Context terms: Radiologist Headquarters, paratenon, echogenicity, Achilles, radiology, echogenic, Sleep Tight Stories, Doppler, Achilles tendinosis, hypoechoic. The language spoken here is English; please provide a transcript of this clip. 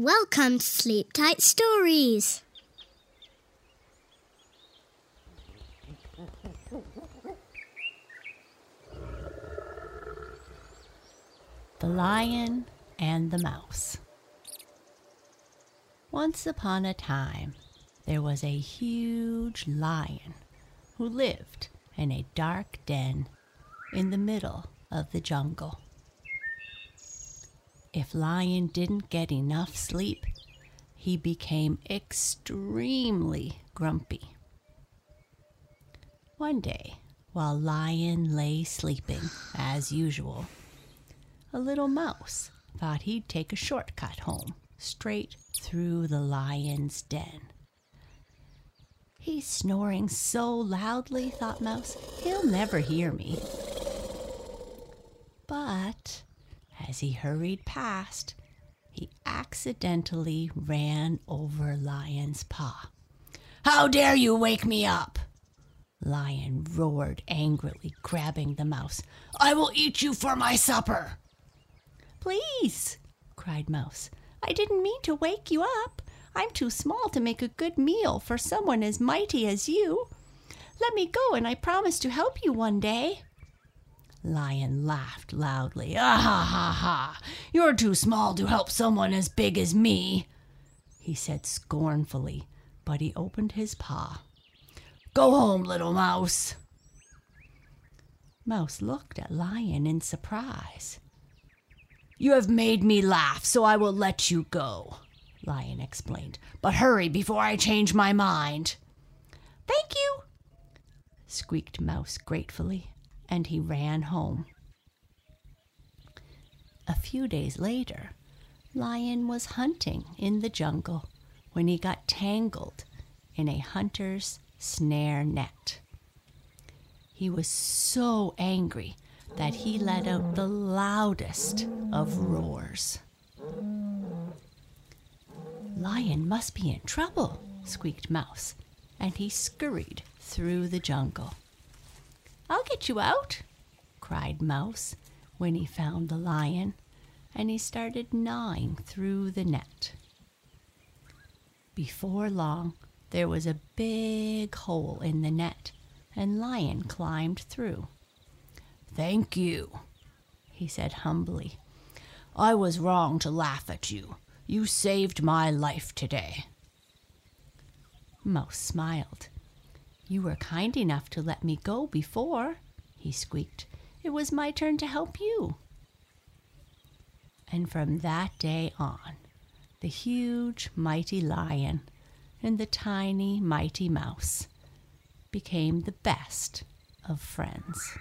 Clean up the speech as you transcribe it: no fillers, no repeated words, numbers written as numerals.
Welcome to Sleep Tight Stories. The Lion and the Mouse. Once upon a time, there was a huge lion who lived in a dark den in the middle of the jungle. If Lion didn't get enough sleep, he became extremely grumpy. One day, while Lion lay sleeping as usual, a little mouse thought he'd take a shortcut home, straight through the lion's den. "He's snoring so loudly," thought Mouse, "he'll never hear me." But as he hurried past, he accidentally ran over Lion's paw. "How dare you wake me up!" Lion roared angrily, grabbing the mouse. "I will eat you for my supper!" "Please," cried Mouse, "I didn't mean to wake you up. I'm too small to make a good meal for someone as mighty as you. Let me go and I promise to help you one day." Lion laughed loudly. "Ah, ha, ha, ha! You're too small to help someone as big as me," he said scornfully, but he opened his paw. "Go home, little mouse." Mouse looked at Lion in surprise. "You have made me laugh, so I will let you go," Lion explained. "But hurry before I change my mind." "Thank you," squeaked Mouse gratefully, and he ran home. A few days later, Lion was hunting in the jungle when he got tangled in a hunter's snare net. He was so angry that he let out the loudest of roars. "Lion must be in trouble," squeaked Mouse, and he scurried through the jungle. "I'll get you out," cried Mouse when he found the lion, and he started gnawing through the net. Before long, there was a big hole in the net, and Lion climbed through. "Thank you," he said humbly. "I was wrong to laugh at you. You saved my life today." Mouse smiled. "You were kind enough to let me go before," he squeaked. "It was my turn to help you." And from that day on, the huge, mighty lion and the tiny, mighty mouse became the best of friends.